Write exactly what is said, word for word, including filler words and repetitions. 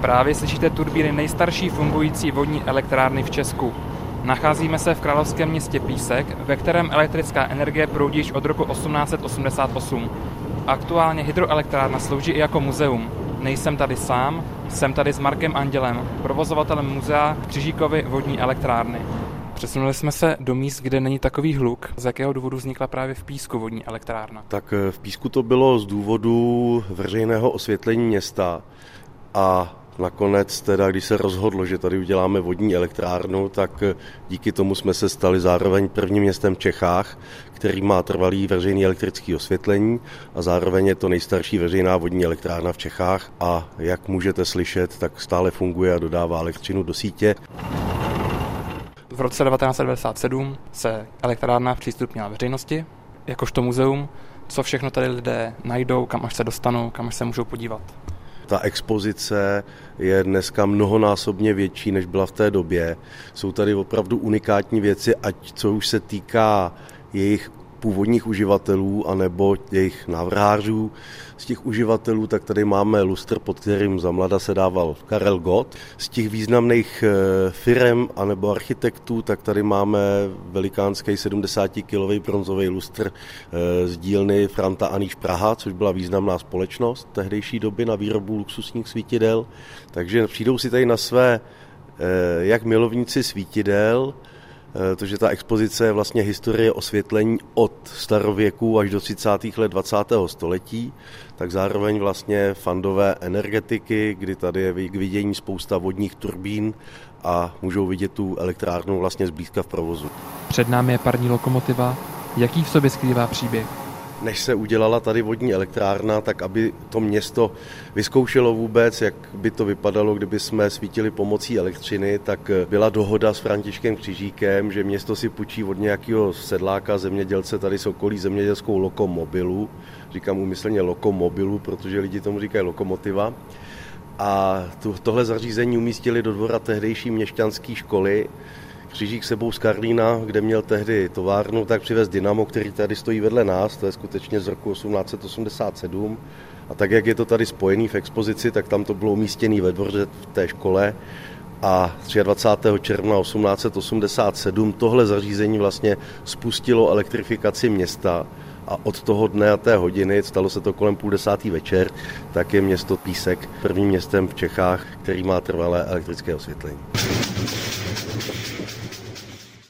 Právě slyšíte turbíny nejstarší fungující vodní elektrárny v Česku. Nacházíme se v královském městě Písek, ve kterém elektrická energie proudí již od roku osmnáct set osmdesát osm. Aktuálně hydroelektrárna slouží i jako muzeum. Nejsem tady sám, jsem tady s Markem Andělem, provozovatelem muzea Křižíkovy vodní elektrárny. Přesunuli jsme se do míst, kde není takový hluk. Z jakého důvodu vznikla právě v Písku vodní elektrárna? Tak v Písku to bylo z důvodu veřejného osvětlení města a nakonec teda, když se rozhodlo, že tady uděláme vodní elektrárnu, tak díky tomu jsme se stali zároveň prvním městem v Čechách, který má trvalý veřejný elektrický osvětlení a zároveň je to nejstarší veřejná vodní elektrárna v Čechách a jak můžete slyšet, tak stále funguje a dodává elektřinu do sítě. V roce devatenáct set devadesát sedm se elektrárna přístupnila veřejnosti, jakožto muzeum, co všechno tady lidé najdou, kam až se dostanou, kam až se můžou podívat. Ta expozice je dneska mnohonásobně větší, než byla v té době. Jsou tady opravdu unikátní věci, ať co už se týká jejich původních uživatelů anebo jejich návrhářů. Z těch uživatelů tak tady máme lustr, pod kterým za mlada se dával Karel Gott. Z těch významných firem anebo architektů tak tady máme velikánský sedmdesátikilový bronzový lustr z dílny Franta Aníš Praha, což byla významná společnost tehdejší doby na výrobu luxusních svítidel. Takže přijdou si tady na své jak milovníci svítidel, protože ta expozice je vlastně historie osvětlení od starověku až do třicátých let dvacátého století, tak zároveň vlastně fandové energetiky, kdy tady je k vidění spousta vodních turbín a můžou vidět tu elektrárnu vlastně zblízka v provozu. Před námi je parní lokomotiva. Jaký v sobě skrývá příběh? Než se udělala tady vodní elektrárna, tak aby to město vyzkoušelo vůbec, jak by to vypadalo, kdyby jsme svítili pomocí elektřiny, tak byla dohoda s Františkem Křižíkem, že město si půjčí od nějakého sedláka, zemědělce tady z okolí zemědělskou lokomobilu. Říkám úmyslně lokomobilu, protože lidi tomu říkají lokomotiva. A tohle zařízení umístili do dvora tehdejší měšťanské školy. Křižík sebou z Karlína, kde měl tehdy továrnu, tak přivez dynamo, který tady stojí vedle nás, to je skutečně z roku osmnáct set osmdesát sedm. A tak, jak je to tady spojený v expozici, tak tam to bylo umístěné ve dvoře v té škole. A dvacátého třetího června osmnáct set osmdesát sedm tohle zařízení vlastně spustilo elektrifikaci města. A od toho dne a té hodiny, stalo se to kolem půl desátý večer, tak je město Písek prvním městem v Čechách, který má trvalé elektrické osvětlení.